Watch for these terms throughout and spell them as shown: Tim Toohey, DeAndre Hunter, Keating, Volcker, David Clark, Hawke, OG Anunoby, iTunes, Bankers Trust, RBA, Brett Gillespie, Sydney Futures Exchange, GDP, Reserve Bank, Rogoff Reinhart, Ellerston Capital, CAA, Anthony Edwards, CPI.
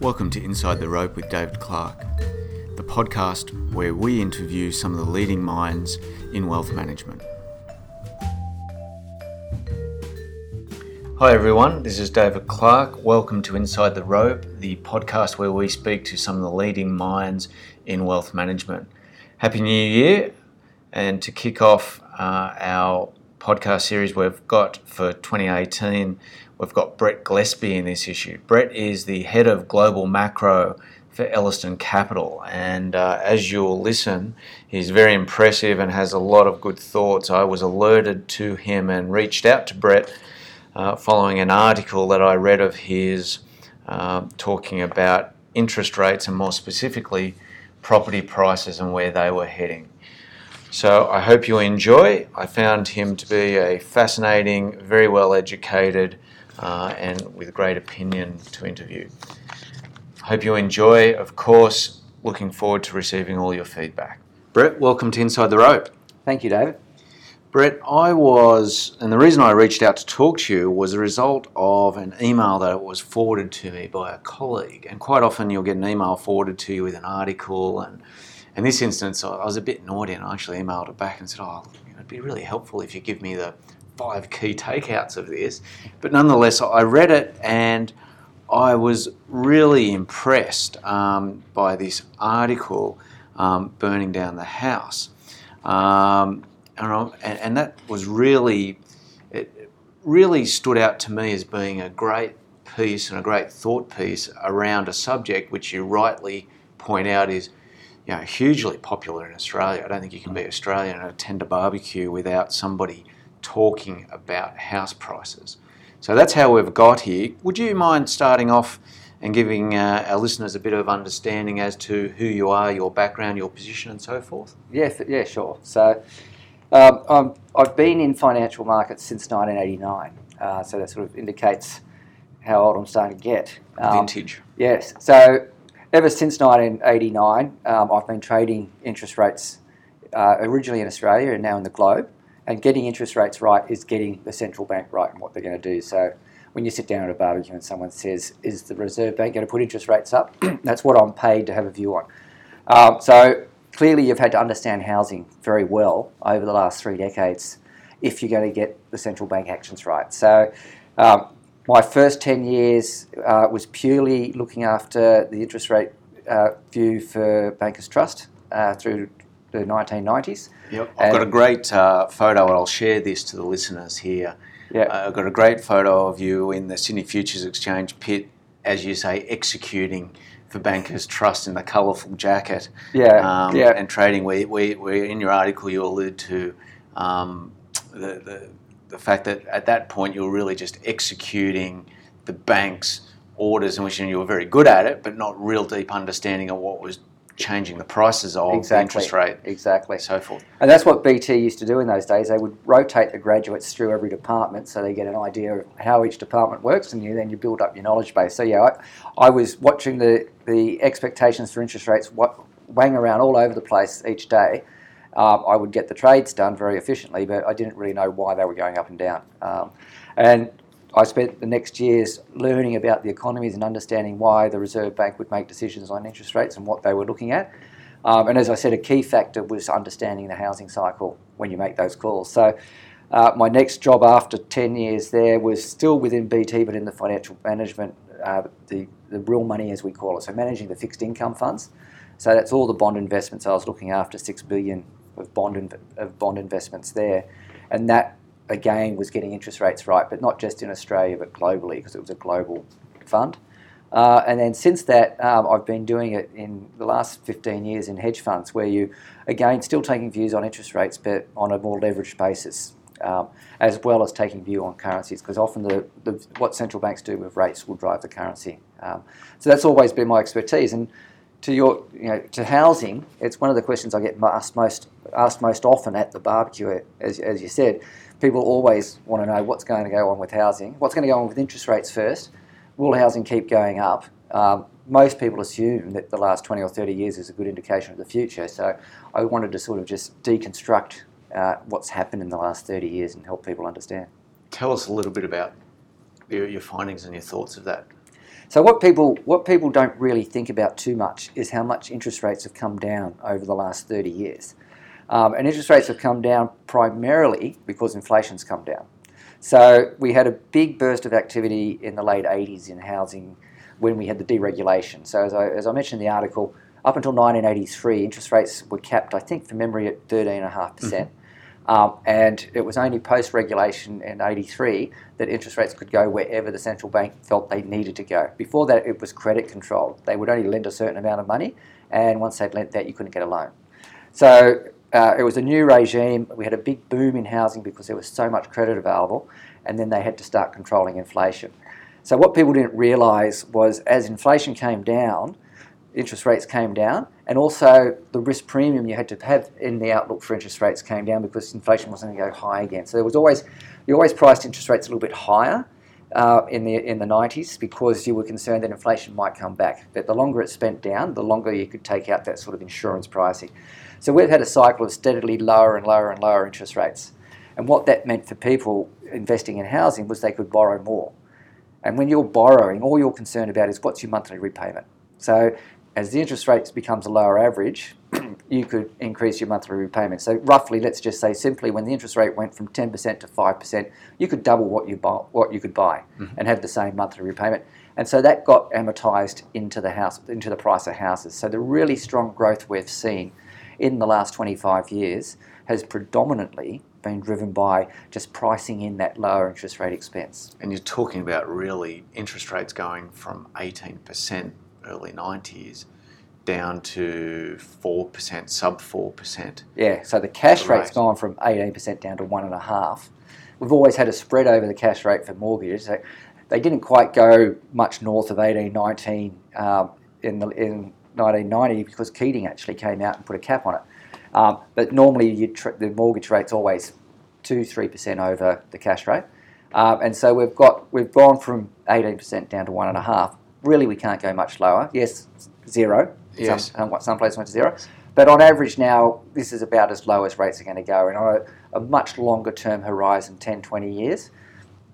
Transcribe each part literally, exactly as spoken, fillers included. Welcome to Inside the Rope with David Clark, the podcast where we interview some of the leading minds in wealth management. Hi everyone, this is David Clark. Welcome to Inside the Rope, the podcast where we speak to some of the leading minds in wealth management. Happy New Year, and to kick off uh, our podcast series we've got for twenty eighteen, we've got Brett Gillespie in this issue. Brett is the head of global macro for Ellerston Capital, and uh, as you'll listen, he's very impressive and has a lot of good thoughts. I was alerted to him and reached out to Brett Uh, following an article that I read of his uh, talking about interest rates and more specifically property prices and where they were heading. So I hope you enjoy. I found him to be a fascinating, very well educated uh, and with great opinion to interview. Hope you enjoy. Of course, looking forward to receiving all your feedback. Brett, welcome to Inside the Rope. Thank you, David. Brett, I was, and the reason I reached out to talk to you was a result of an email that was forwarded to me by a colleague. And quite often you'll get an email forwarded to you with an article. And in this instance, I was a bit naughty and I actually emailed it back and said, oh, it'd be really helpful if you give me the five key takeouts of this. But nonetheless, I read it and I was really impressed um, by this article, um, Burning Down the House. Um, And, and that was really, it really stood out to me as being a great piece and a great thought piece around a subject which you rightly point out is, you know, hugely popular in Australia. I don't think you can be Australian and attend a barbecue without somebody talking about house prices. So that's how we've got here. Would you mind starting off and giving uh, our listeners a bit of understanding as to who you are, your background, your position and so forth? Yes, yeah, sure. So. Um, I'm, I've been in financial markets since nineteen eighty-nine, uh, so that sort of indicates how old I'm starting to get. Um, Vintage. Yes. So ever since nineteen eighty-nine, um, I've been trading interest rates uh, originally in Australia and now in the globe. And getting interest rates right is getting the central bank right and what they're going to do. So when you sit down at a barbecue and someone says, is the Reserve Bank going to put interest rates up? That's what I'm paid to have a view on. Um, so... Clearly, you've had to understand housing very well over the last three decades if you're going to get the central bank actions right. So um, my first ten years uh, was purely looking after the interest rate uh, view for Bankers Trust uh, through the nineteen nineties. Yep. I've and got a great uh, photo, and I'll share this to the listeners here. Yep. Uh, I've got a great photo of you in the Sydney Futures Exchange pit, as you say, executing for Bankers Trust in the colourful jacket, yeah, um, yeah. and trading. We, we, we, in your article, you allude to um, the, the the fact that at that point you were really just executing the bank's orders, in which you were very good at it, but not real deep understanding of what was changing the prices of exactly. the interest rate, exactly, and so forth. And that's what B T used to do in those days. They would rotate the graduates through every department, so they get an idea of how each department works, and you then you build up your knowledge base. So yeah, I, I was watching the the expectations for interest rates wang around all over the place each day. Um, I would get the trades done very efficiently, but I didn't really know why they were going up and down. Um, and I spent the next years learning about the economies and understanding why the Reserve Bank would make decisions on interest rates and what they were looking at. Um, and as I said, a key factor was understanding the housing cycle when you make those calls. So uh, my next job after ten years there was still within B T, but in the financial management, uh, the, the real money as we call it, so managing the fixed income funds. So that's all the bond investments. I was looking after six billion dollars of bond inv- of bond investments there. And that again was getting interest rates right, but not just in Australia but globally because it was a global fund. Uh, and then since that, um, I've been doing it in the last fifteen years in hedge funds where you, again, still taking views on interest rates but on a more leveraged basis um, as well as taking view on currencies because often the, the what central banks do with rates will drive the currency. Um, so that's always been my expertise. And to your, you know, to housing, it's one of the questions I get asked most asked most often at the barbecue, as as you said. People always want to know what's going to go on with housing, what's going to go on with interest rates first, will housing keep going up? Um, most people assume that the last twenty or thirty years is a good indication of the future, so I wanted to sort of just deconstruct uh, what's happened in the last thirty years and help people understand. Tell us a little bit about your, your findings and your thoughts of that. So what people what people don't really think about too much is how much interest rates have come down over the last thirty years. Um, and interest rates have come down primarily because inflation's come down. So we had a big burst of activity in the late eighties in housing when we had the deregulation. So as I, as I mentioned in the article, up until nineteen eighty-three, interest rates were capped, I think, from memory at thirteen point five percent. Mm-hmm. Um, and it was only post-regulation in eighty-three that interest rates could go wherever the central bank felt they needed to go. Before that, it was credit controlled. They would only lend a certain amount of money, and once they'd lent that, you couldn't get a loan. So uh, it was a new regime. We had a big boom in housing because there was so much credit available, and then they had to start controlling inflation. So what people didn't realise was as inflation came down, interest rates came down, and also the risk premium you had to have in the outlook for interest rates came down because inflation wasn't going to go high again. So there was always, you always priced interest rates a little bit higher uh, in the in the nineties because you were concerned that inflation might come back. But the longer it spent down, the longer you could take out that sort of insurance pricing. So we've had a cycle of steadily lower and lower and lower interest rates. And what that meant for people investing in housing was they could borrow more. And when you're borrowing, all you're concerned about is what's your monthly repayment. So as the interest rates becomes a lower average, you could increase your monthly repayment. So roughly, let's just say simply, when the interest rate went from ten percent to five percent, you could double what you buy, what you could buy mm-hmm. and have the same monthly repayment. And so that got amortised into the house, into the price of houses. So the really strong growth we've seen in the last twenty-five years has predominantly been driven by just pricing in that lower interest rate expense. And you're talking about really interest rates going from eighteen percent early nineties down to four percent, sub four percent. Yeah, so the cash the rate. rate's gone from eighteen percent down to one and a half. We've always had a spread over the cash rate for mortgages. So they didn't quite go much north of eighteen, nineteen um, in, the, in nineteen ninety because Keating actually came out and put a cap on it. Um, but normally you tr- the mortgage rate's always two to three percent over the cash rate. Um, and so we've got we've gone from eighteen percent down to one and a half. Really, we can't go much lower. Yes, zero. Yes. Some, some places went to zero. But on average now, this is about as low as rates are going to go. And on a, a much longer term horizon, ten, twenty years,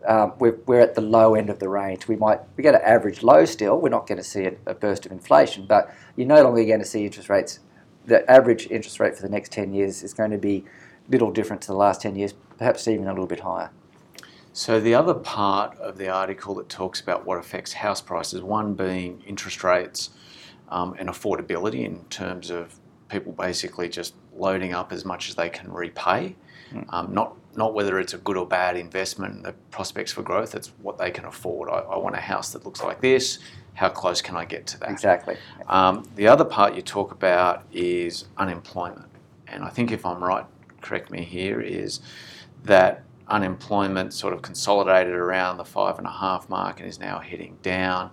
um, we're, we're at the low end of the range. We might we get an average low still. We're not going to see a, a burst of inflation, but you're no longer going to see interest rates. The average interest rate for the next ten years is going to be little different to the last ten years, perhaps even a little bit higher. So the other part of the article that talks about what affects house prices, one being interest rates um, and affordability in terms of people basically just loading up as much as they can repay, mm. um, not not whether it's a good or bad investment, the prospects for growth, it's what they can afford. I, I want a house that looks like this. How close can I get to that? Exactly. Um, the other part you talk about is unemployment. And I think if I'm right, correct me here, is that unemployment sort of consolidated around the five and a half mark and is now heading down,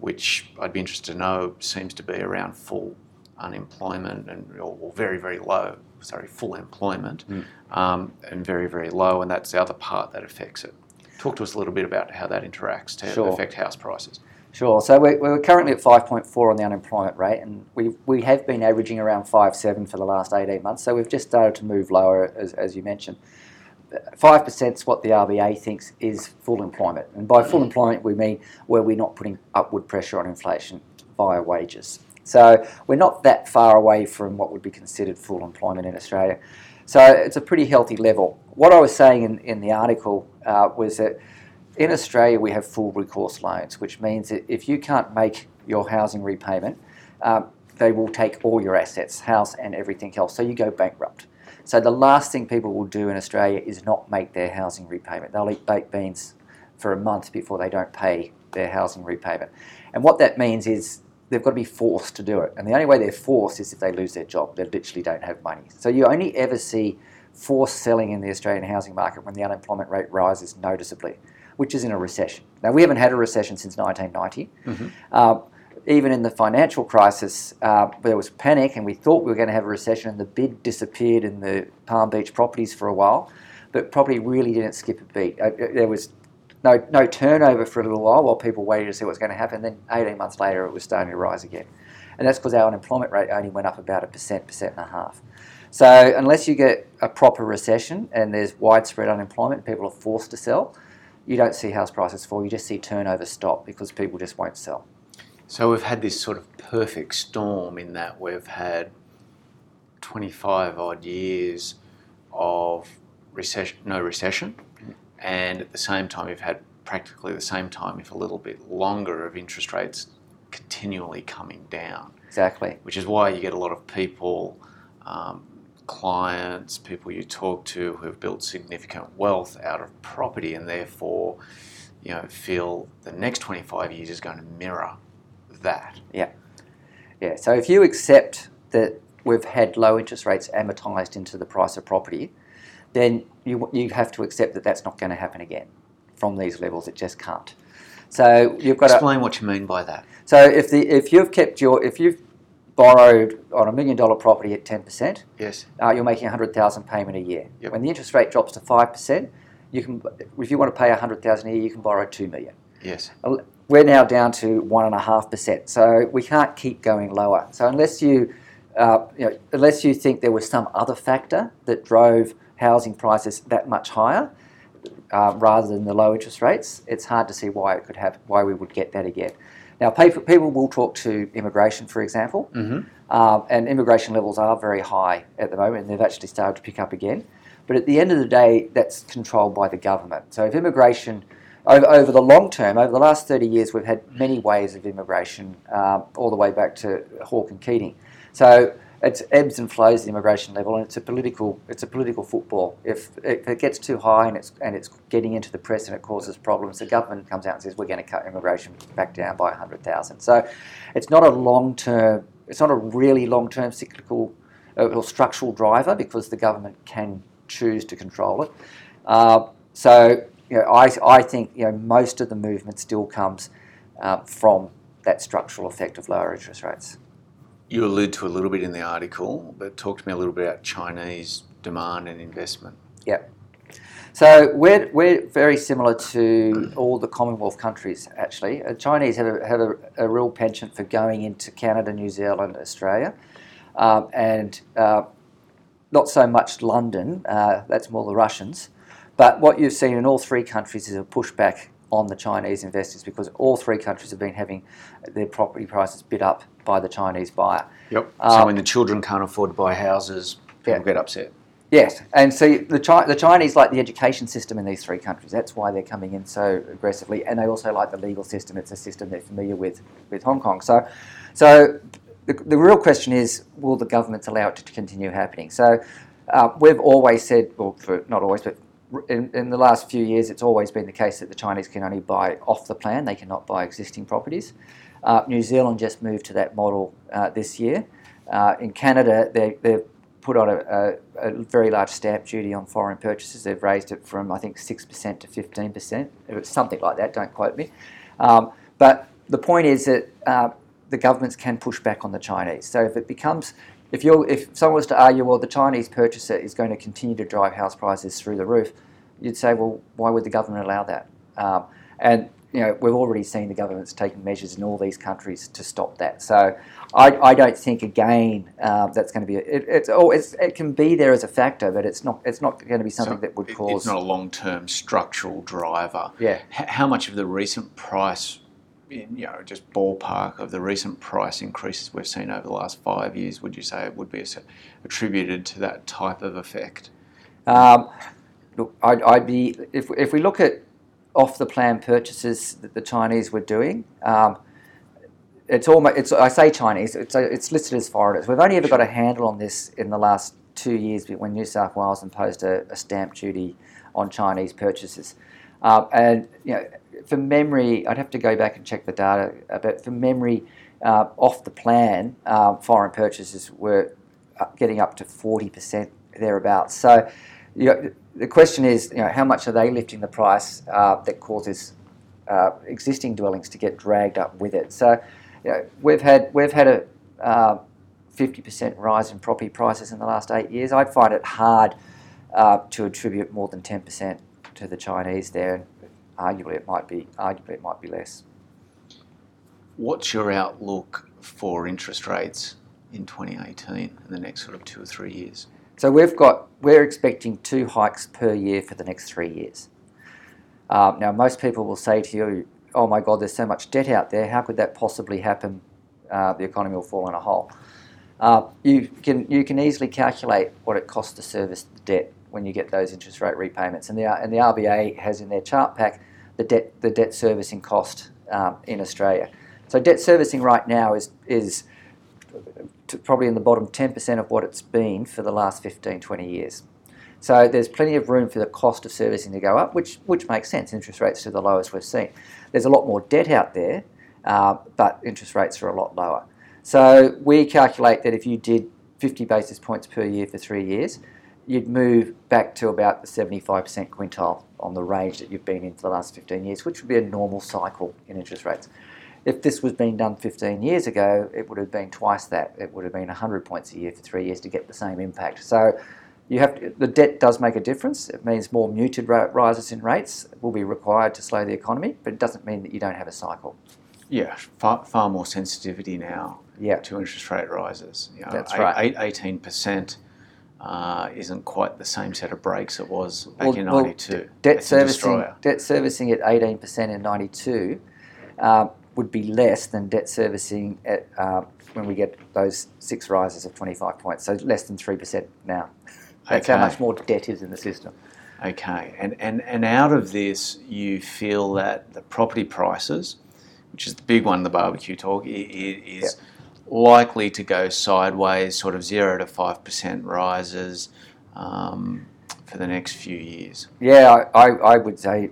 which I'd be interested to know seems to be around full unemployment and or very, very low, sorry, full employment mm. um, and very, very low. And that's the other part that affects it. Talk to us a little bit about how that interacts to sure. affect house prices. Sure. So we're, we're currently at five point four on the unemployment rate, and we we have been averaging around five point seven for the last eighteen months. So we've just started to move lower, as, as you mentioned. five percent is what the R B A thinks is full employment. And by full employment, we mean where we're not putting upward pressure on inflation via wages. So we're not that far away from what would be considered full employment in Australia. So it's a pretty healthy level. What I was saying in, in the article uh, was that in Australia, we have full recourse loans, which means that if you can't make your housing repayment, um, they will take all your assets, house and everything else, so you go bankrupt. So the last thing people will do in Australia is not make their housing repayment. They'll eat baked beans for a month before they don't pay their housing repayment. And what that means is they've got to be forced to do it. And the only way they're forced is if they lose their job. They literally don't have money. So you only ever see forced selling in the Australian housing market when the unemployment rate rises noticeably, which is in a recession. Now, we haven't had a recession since nineteen ninety. Mm-hmm. Uh, even in the financial crisis, uh, there was panic and we thought we were going to have a recession and the bid disappeared in the Palm Beach properties for a while, but property really didn't skip a beat. Uh, there was no no turnover for a little while while people waited to see what's going to happen. Then eighteen months later, it was starting to rise again. And that's because our unemployment rate only went up about a percent, percent and a half. So unless you get a proper recession and there's widespread unemployment, people are forced to sell, you don't see house prices fall, you just see turnover stop because people just won't sell. So we've had this sort of perfect storm in that we've had twenty-five odd years of recession, no recession, mm-hmm. and at the same time we've had practically the same time, if a little bit longer, of interest rates continually coming down. Exactly. Which is why you get a lot of people, um, clients, people you talk to who have built significant wealth out of property and therefore, you know, feel the next twenty-five years is going to mirror that. Yeah. Yeah. So if you accept that we've had low interest rates amortized into the price of property, then you you have to accept that that's not going to happen again. From these levels, it just can't. So you've got to explain what you mean by that. So if the if you've kept your if you've borrowed on a million dollar property at ten percent, yes, uh, you're making a hundred thousand payment a year. Yep. When the interest rate drops to five percent, you can if you want to pay a hundred thousand a year, you can borrow two million. Yes, we're now down to one and a half percent. So we can't keep going lower. So unless you, uh, you know, unless you think there was some other factor that drove housing prices that much higher. Uh, rather than the low interest rates, it's hard to see why it could have why we would get that again. Now, people, people will talk to immigration, for example, mm-hmm. um, and immigration levels are very high at the moment, and they've actually started to pick up again. But at the end of the day, that's controlled by the government. So if immigration, over, over the long term, over the last thirty years, we've had many waves of immigration, um, all the way back to Hawke and Keating. So it ebbs and flows the immigration level, and it's a political it's a political football. If, if it gets too high and it's and it's getting into the press and it causes problems, the government comes out and says we're going to cut immigration back down by a hundred thousand. So it's not a long term, it's not a really long term cyclical or structural driver because the government can choose to control it. Uh, so you know, I I think you know most of the movement still comes uh, from that structural effect of lower interest rates. You allude to a little bit in the article, but talk to me a little bit about Chinese demand and investment. Yeah. So we're we're very similar to all the Commonwealth countries, actually. The Chinese have a, have a, a real penchant for going into Canada, New Zealand, Australia, um, and uh, not so much London, uh, that's more the Russians. But what you've seen in all three countries is a pushback on the Chinese investors because all three countries have been having their property prices bid up by the Chinese buyer. Yep. Um, so when the children can't afford to buy houses, people yeah. get upset. Yes. And so the, Chi- the Chinese like the education system in these three countries. That's why they're coming in so aggressively. And they also like the legal system. It's a system they're familiar with with Hong Kong. So, so the, the real question is, will the governments allow it to continue happening? So uh, we've always said, well, for, not always, but In, in the last few years, it's always been the case that the Chinese can only buy off the plan. They cannot buy existing properties. Uh, New Zealand just moved to that model uh, this year. Uh, in Canada, they, they've put on a, a, a very large stamp duty on foreign purchases. They've raised it from, I think, six percent to fifteen percent. It's something like that, don't quote me. Um, but the point is that uh, the governments can push back on the Chinese. So if it becomes... If you if someone was to argue, well, the Chinese purchaser is going to continue to drive house prices through the roof, you'd say, well, why would the government allow that? Um, and you know, we've already seen the governments taking measures in all these countries to stop that. So I, I don't think again uh, that's going to be a, it. It's, oh, it's it can be there as a factor, but it's not it's not going to be something so that would it, cause. It's not a long-term structural driver. Yeah. H- how much of the recent price? In, you know, just ballpark of the recent price increases we've seen over the last five years, would you say it would be attributed to that type of effect? Um, look, I'd, I'd be if if we look at off-the-plan purchases that the Chinese were doing, um, it's almost it's I say Chinese, it's it's listed as foreigners. We've only ever got a handle on this in the last two years when New South Wales imposed a, a stamp duty on Chinese purchases, uh, and you know. From memory, I'd have to go back and check the data, but from memory, uh, off the plan, uh, foreign purchases were getting up to forty percent thereabouts. So you know, the question is, you know, how much are they lifting the price uh, that causes uh, existing dwellings to get dragged up with it? So you know, we've had we've had a uh, fifty percent rise in property prices in the last eight years. I'd find it hard uh, to attribute more than ten percent to the Chinese there. Arguably, it might be. Arguably, it might be less. What's your outlook for interest rates in twenty eighteen and the next sort of two or three years? So we've got we're expecting two hikes per year for the next three years. Uh, now, most people will say to you, oh my God, there's so much debt out there, how could that possibly happen? Uh, the economy will fall in a hole. Uh, you can you can easily calculate what it costs to service the debt when you get those interest rate repayments. And the and the R B A has in their chart pack the debt the debt servicing cost um, in Australia. So debt servicing right now is is to probably in the bottom ten percent of what it's been for the last fifteen, twenty years. So there's plenty of room for the cost of servicing to go up, which which makes sense. Interest rates are the lowest we've seen. There's a lot more debt out there, uh, but interest rates are a lot lower. So we calculate that if you did fifty basis points per year for three years, you'd move back to about the seventy-five percent quintile on the range that you've been in for the last fifteen years, which would be a normal cycle in interest rates. If this was being done fifteen years ago, it would have been twice that. It would have been one hundred points a year for three years to get the same impact. So you have to, the debt does make a difference. It means more muted rises in rates will be required to slow the economy, but it doesn't mean that you don't have a cycle. Yeah, far, far more sensitivity now yeah. to interest rate rises. You know, that's right. eighteen percent uh, isn't quite the same set of breaks it was back well, in ninety-two. Well, debt, servicing, debt servicing at eighteen percent in ninety-two uh, would be less than debt servicing at uh, when we get those six rises of twenty-five points, so less than three percent now. That's okay. How much more debt is in the system. Okay, and, and, and out of this, you feel that the property prices, which is the big one in the barbecue talk, is yep. likely to go sideways, sort of zero to five percent rises um, for the next few years. Yeah, I, I, I would say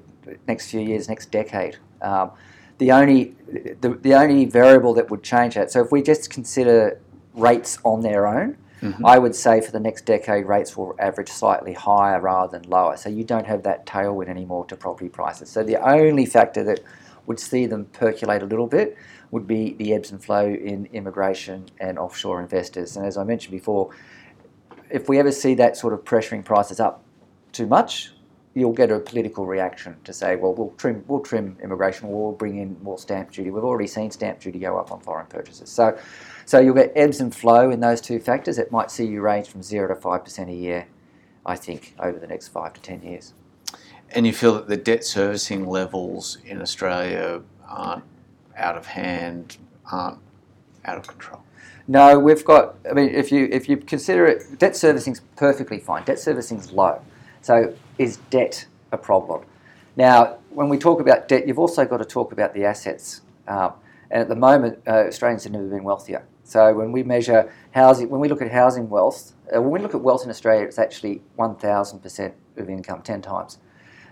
next few years, next decade. Um, the only the, the only variable that would change that, so if we just consider rates on their own, mm-hmm. I would say for the next decade, rates will average slightly higher rather than lower. So you don't have that tailwind anymore to property prices. So the only factor that would see them percolate a little bit would be the ebbs and flow in immigration and offshore investors. And as I mentioned before, if we ever see that sort of pressuring prices up too much, you'll get a political reaction to say, well, we'll trim, we'll trim immigration, we'll bring in more stamp duty. We've already seen stamp duty go up on foreign purchases. So so you'll get ebbs and flow in those two factors. It might see you range from zero to five percent a year, I think, over the next five to ten years. And you feel that the debt servicing levels in Australia aren't out of hand, aren't out of control? No, we've got, I mean, if you if you consider it, debt servicing's perfectly fine. Debt servicing's low. So is debt a problem? Now, when we talk about debt, you've also got to talk about the assets. Um, and at the moment, uh, Australians have never been wealthier. So when we measure housing, when we look at housing wealth, uh, when we look at wealth in Australia, it's actually one thousand percent of income, ten times.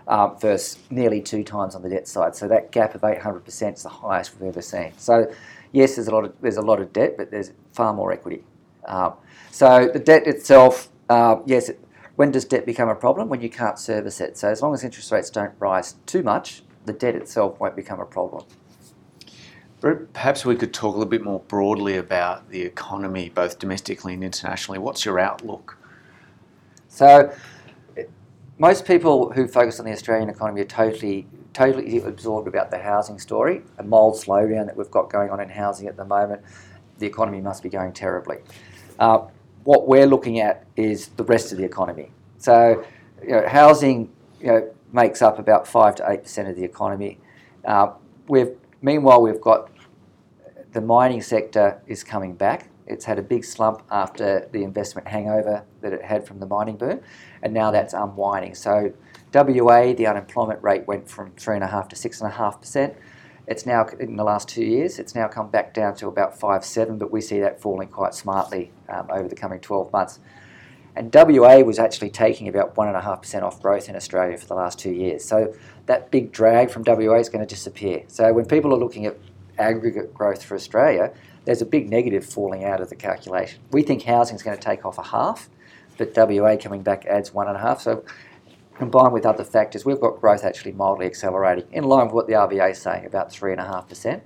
Um, versus nearly two times on the debt side, so that gap of eight hundred percent is the highest we've ever seen. So, yes, there's a lot of there's a lot of debt, but there's far more equity. Um, so the debt itself, uh, yes, it, when does debt become a problem? When you can't service it. So as long as interest rates don't rise too much, the debt itself won't become a problem. Perhaps we could talk a little bit more broadly about the economy, both domestically and internationally. What's your outlook? So. Most people who focus on the Australian economy are totally totally absorbed about the housing story, a mild slowdown that we've got going on in housing at the moment. The economy must be going terribly. Uh, what we're looking at is the rest of the economy. So you know, housing you know, makes up about five to eight percent of the economy. Uh, we've, meanwhile, we've got the mining sector is coming back. It's had a big slump after the investment hangover that it had from the mining boom, and now that's unwinding. So W A, the unemployment rate went from three point five percent to six point five percent. It's now, in the last two years, it's now come back down to about five point seven percent, but we see that falling quite smartly um, over the coming twelve months. And W A was actually taking about one point five percent off growth in Australia for the last two years. So that big drag from W A is going to disappear. So when people are looking at aggregate growth for Australia, there's a big negative falling out of the calculation. We think housing is going to take off a half, but W A coming back adds one and a half. So combined with other factors, we've got growth actually mildly accelerating, in line with what the R B A is saying, about three and a half percent.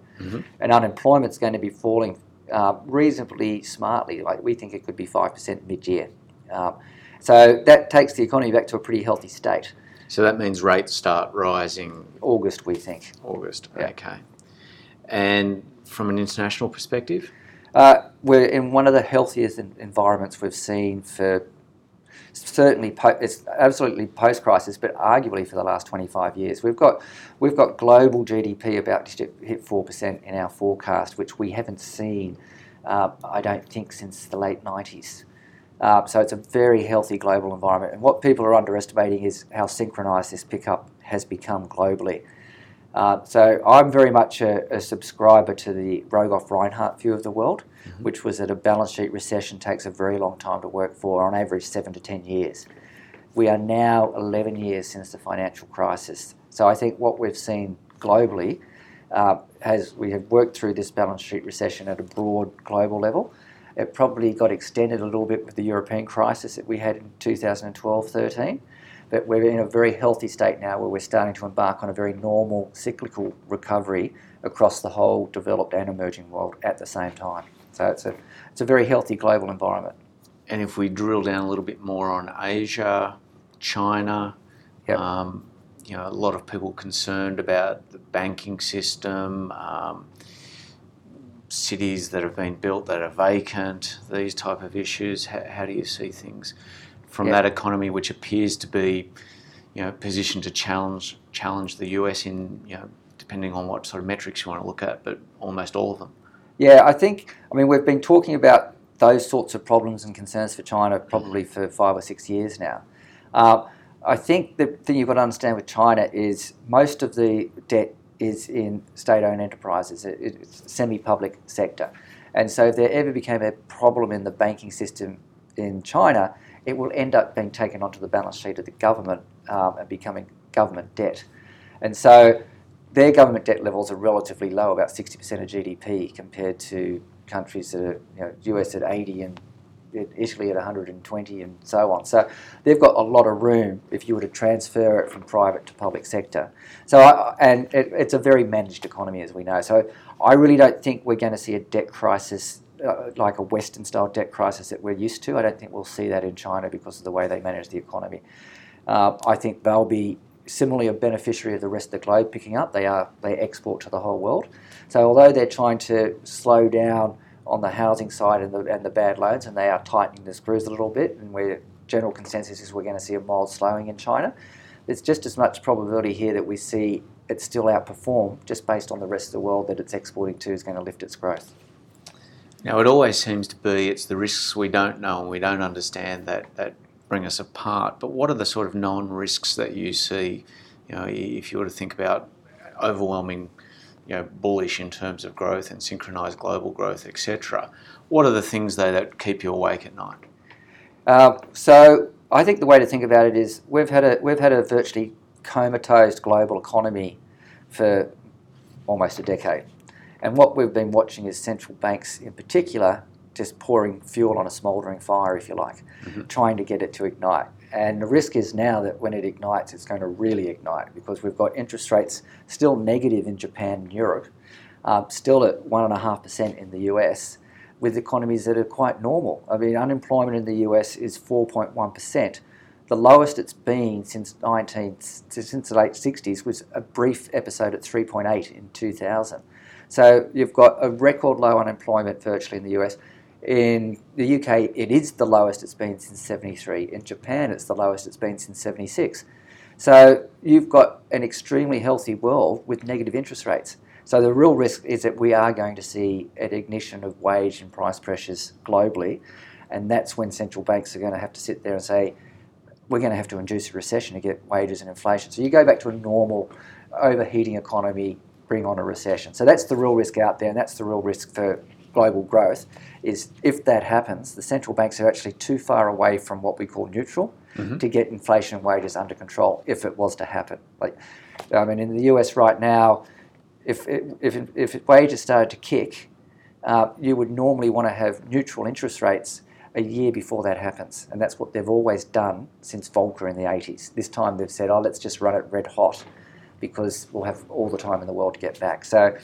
And unemployment's going to be falling uh, reasonably smartly. Like we think it could be five percent mid-year. Um, so that takes the economy back to a pretty healthy state. So that means rates start rising. August, we think. August. Yeah. Okay. And from an international perspective? Uh, we're in one of the healthiest environments we've seen for certainly po- it's absolutely post-crisis, but arguably for the last twenty-five years. We've got we've got global G D P about to hit four percent in our forecast, which we haven't seen, uh, I don't think, since the late nineties. Uh, so it's a very healthy global environment. And what people are underestimating is how synchronised this pickup has become globally. Uh, so I'm very much a, a subscriber to the Rogoff Reinhart view of the world, mm-hmm. which was that a balance sheet recession takes a very long time to work for, on average seven to ten years. We are now eleven years since the financial crisis. So I think what we've seen globally uh, has we have worked through this balance sheet recession at a broad global level. It probably got extended a little bit with the European crisis that we had in two thousand twelve thirteen. But we're in a very healthy state now where we're starting to embark on a very normal cyclical recovery across the whole developed and emerging world at the same time. So it's a it's a very healthy global environment. And if we drill down a little bit more on Asia, China, yep. um, you know, a lot of people concerned about the banking system, um, cities that have been built that are vacant, these type of issues. How, how do you see things from yep. that economy, which appears to be, you know, positioned to challenge challenge the U S in, you know, depending on what sort of metrics you want to look at, but almost all of them? Yeah, I think, I mean, we've been talking about those sorts of problems and concerns for China probably for five or six years now. Uh, I think the thing you've got to understand with China is most of the debt is in state-owned enterprises, it's semi-public sector. And so if there ever became a problem in the banking system in China, it will end up being taken onto the balance sheet of the government um, and becoming government debt. And so their government debt levels are relatively low, about sixty percent of G D P, compared to countries that are, you know, U S at eighty and Italy at one hundred twenty and so on. So they've got a lot of room if you were to transfer it from private to public sector. So I, and it, it's a very managed economy, as we know. So I really don't think we're going to see a debt crisis Uh, like a Western-style debt crisis that we're used to. I don't think we'll see that in China because of the way they manage the economy. Uh, I think they'll be similarly a beneficiary of the rest of the globe picking up. They are they export to the whole world. So although they're trying to slow down on the housing side and the, and the bad loans, and they are tightening the screws a little bit, and where general consensus is we're going to see a mild slowing in China, there's just as much probability here that we see it still outperform just based on the rest of the world that it's exporting to is going to lift its growth. Now, it always seems to be it's the risks we don't know and we don't understand that, that bring us apart. But what are the sort of known risks that you see, you know, if you were to think about overwhelming, you know, bullish in terms of growth and synchronised global growth, et cetera? What are the things that, that keep you awake at night? Uh, so I think the way to think about it is we've had a we've had a virtually comatose global economy for almost a decade. And what we've been watching is central banks in particular just pouring fuel on a smouldering fire, if you like, mm-hmm. trying to get it to ignite. And the risk is now that when it ignites, it's going to really ignite, because we've got interest rates still negative in Japan and Europe, uh, still at one point five percent in the U S, with economies that are quite normal. I mean, unemployment in the U S is four point one percent. The lowest it's been since nineteen since the late sixties was a brief episode at three point eight in two thousand. So you've got a record low unemployment virtually in the U S. In the U K, it is the lowest it's been since seventy-three. In Japan, it's the lowest it's been since seventy-six. So you've got an extremely healthy world with negative interest rates. So the real risk is that we are going to see an ignition of wage and price pressures globally. And that's when central banks are going to have to sit there and say, we're going to have to induce a recession to get wages and inflation. So you go back to a normal overheating economy, bring on a recession. So that's the real risk out there, and that's the real risk for global growth, is if that happens, the central banks are actually too far away from what we call neutral mm-hmm. to get inflation and wages under control if it was to happen. Like, I mean, in the U S right now, if it, if, if wages started to kick, uh, you would normally want to have neutral interest rates a year before that happens, and that's what they've always done since Volcker in the eighties. This time they've said, oh, let's just run it red hot, because we'll have all the time in the world to get back. So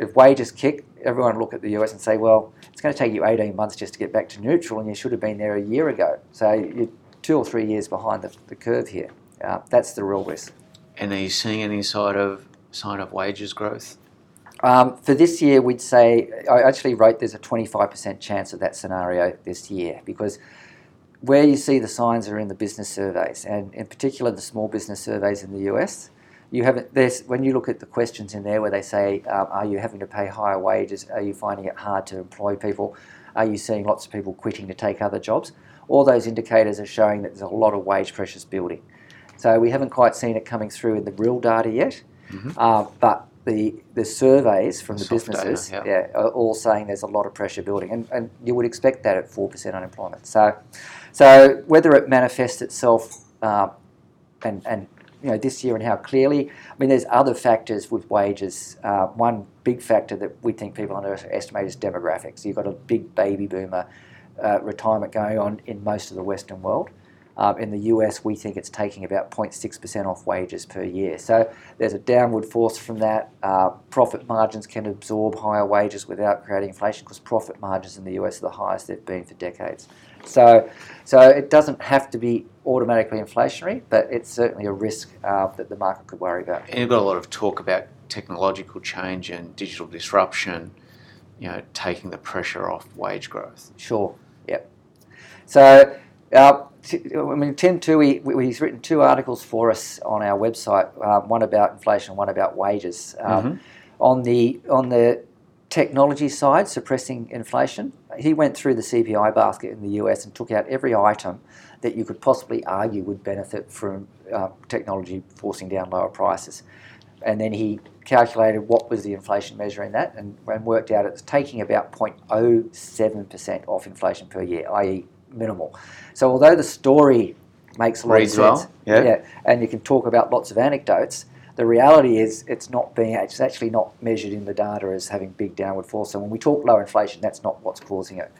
if wages kick, everyone look at the U S and say, well, it's going to take you eighteen months just to get back to neutral, and you should have been there a year ago. So you're two or three years behind the, the curve here. Uh, that's the real risk. And are you seeing any sort of sign of wages growth? Um, for this year, we'd say, I actually wrote there's a twenty-five percent chance of that scenario this year, because where you see the signs are in the business surveys, and in particular the small business surveys in the U S. You have there's when you look at the questions in there where they say, um, are you having to pay higher wages? Are you finding it hard to employ people? Are you seeing lots of people quitting to take other jobs? All those indicators are showing that there's a lot of wage pressures building. So we haven't quite seen it coming through in the real data yet, mm-hmm. uh, but the the surveys from the, the businesses data, yeah. Yeah, are all saying there's a lot of pressure building, and, and you would expect that at four percent unemployment. So, so whether it manifests itself uh, and and you know, this year and how clearly. I mean, there's other factors with wages. Uh, one big factor that we think people underestimate is demographics. You've got a big baby boomer uh, retirement going on in most of the Western world. Um, in the U S, we think it's taking about zero point six percent off wages per year. So there's a downward force from that. Uh, profit margins can absorb higher wages without creating inflation, because profit margins in the U S are the highest they've been for decades. So, so it doesn't have to be automatically inflationary, but it's certainly a risk uh, that the market could worry about. And you've got a lot of talk about technological change and digital disruption, you know, taking the pressure off wage growth. Sure. Yep. So, uh, t- I mean, Tim Toohey, we, he's written two articles for us on our website, uh, one about inflation, one about wages. Um, mm-hmm. On the on the technology side, suppressing inflation. He went through the C P I basket in the U S and took out every item that you could possibly argue would benefit from uh, technology forcing down lower prices. And then he calculated what was the inflation measure in that, and, and worked out it's taking about zero point zero seven percent off inflation per year, that is minimal. So although the story makes a lot Reads of sense, well, yeah. yeah, and you can talk about lots of anecdotes, the reality is it's not being it's actually not measured in the data as having big downward force. So when we talk low inflation, that's not what's causing it.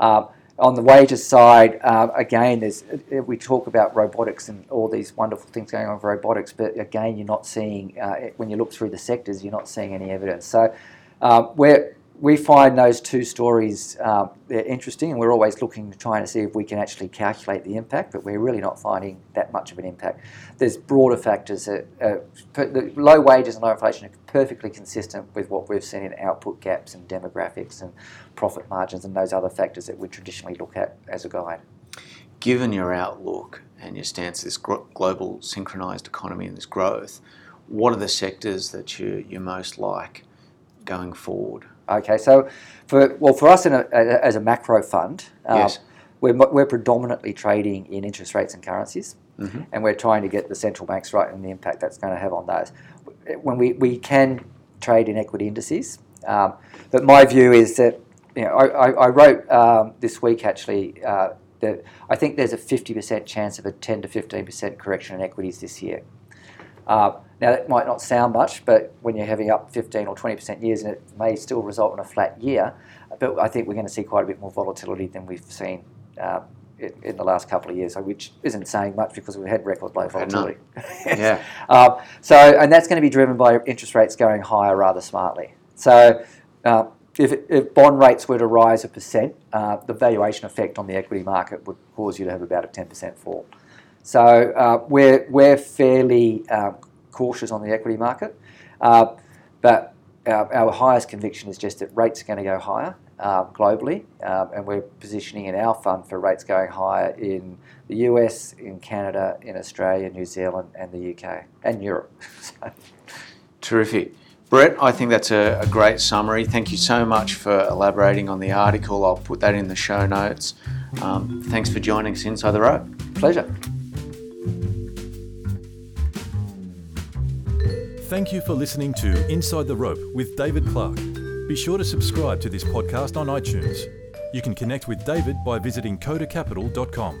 Um, on the wages side, uh, again, there's, we talk about robotics and all these wonderful things going on with robotics, but again, you're not seeing uh, when you look through the sectors, you're not seeing any evidence. So uh, where we find those two stories uh, they're interesting, and we're always looking to try and see if we can actually calculate the impact, but we're really not finding that much of an impact. There's broader factors. That, uh, per, the low wages and low inflation are perfectly consistent with what we've seen in output gaps and demographics and profit margins and those other factors that we traditionally look at as a guide. Given your outlook and your stance, this gro- global synchronised economy and this growth, what are the sectors that you, you most like going forward? Okay, so for well for us in a, as a macro fund, um, yes. we're we're predominantly trading in interest rates and currencies, mm-hmm. and we're trying to get the central banks right and the impact that's going to have on those. When we, we can trade in equity indices, um, but my view is that you know I, I wrote um, this week actually uh, that I think there's a fifty percent chance of a ten to fifteen percent correction in equities this year. Uh, now that might not sound much, but when you're having up fifteen or twenty percent years, and it may still result in a flat year, but I think we're going to see quite a bit more volatility than we've seen uh, in, in the last couple of years, which isn't saying much because we've had record low volatility. Yeah. um, so, and that's going to be driven by interest rates going higher rather smartly. So, uh, if, if bond rates were to rise a percent, uh, the valuation effect on the equity market would cause you to have about a ten percent fall. So uh, we're we're fairly uh, cautious on the equity market, uh, but our, our highest conviction is just that rates are going to go higher uh, globally, um, and we're positioning in our fund for rates going higher in the U S, in Canada, in Australia, New Zealand, and the U K, and Europe. So. Terrific. Brett, I think that's a, a great summary. Thank you so much for elaborating on the article. I'll put that in the show notes. Um, thanks for joining us Inside the Rope. Pleasure. Thank you for listening to Inside the Rope with David Clark. Be sure to subscribe to this podcast on iTunes. You can connect with David by visiting coda capital dot com.